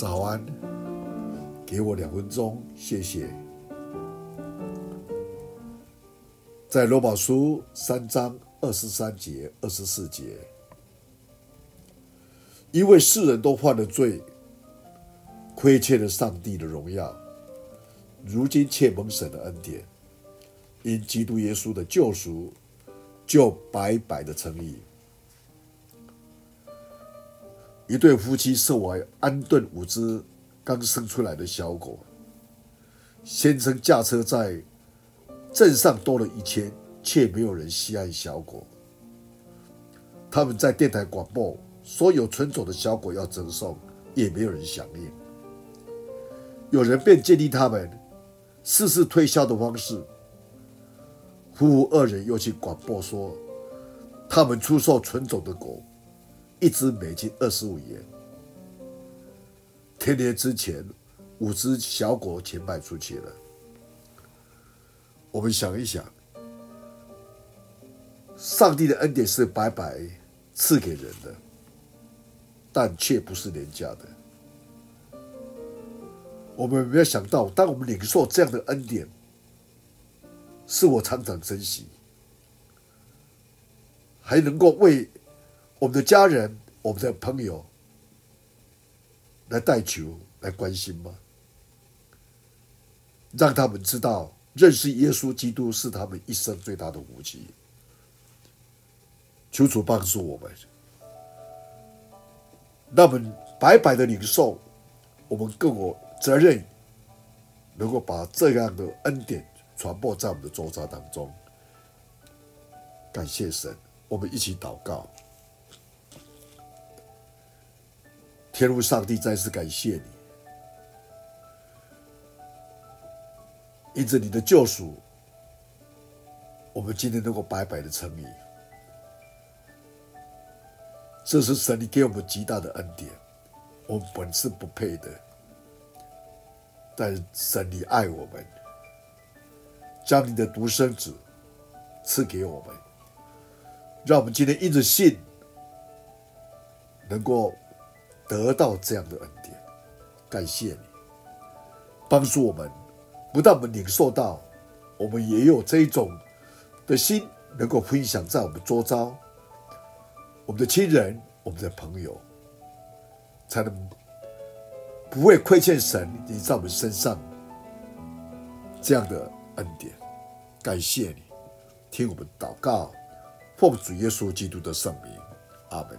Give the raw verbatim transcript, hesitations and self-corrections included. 早安，给我两分钟，谢谢。在罗马书三章二十三节、二十四节，因为世人都犯了罪，亏欠了上帝的荣耀，如今却蒙神的恩典，因基督耶稣的救赎，就白白的称义。一对夫妻生完安顿五只刚生出来的小狗，先生驾车在镇上兜了一圈，却没有人稀罕小狗。他们在电台广播说有纯种的小狗要赠送，也没有人响应。有人便建议他们试试推销的方式。夫妇二人又去广播说，他们出售纯种的狗，一只美金二十五元。天黑之前，五只小狗全卖出去了。我们想一想，上帝的恩典是白白赐给人的，但却不是廉价的。我们没有想到，当我们领受这样的恩典，是我常常珍惜，还能够为我们的家人、我们的朋友来代求、来关心吗？让他们知道，认识耶稣基督是他们一生最大的福气。求主帮助我们，让我们白白的领受，我们更有责任能够把这样的恩典传播在我们的周遭当中。感谢神，我们一起祷告。天父上帝，再次感谢你，因着你的救赎，我们今天能够白白的称义，这是神你给我们极大的恩典，我们本是不配的，但神你爱我们，将你的独生子赐给我们，让我们今天因着信能够得到这样的恩典。感谢你帮助我们，不但我们领受到，我们也有这一种的心能够分享在我们周遭，我们的亲人、我们的朋友，才能不会亏欠神你在我们身上这样的恩典。感谢你，听我们祷告，奉主耶稣基督的圣名，阿们。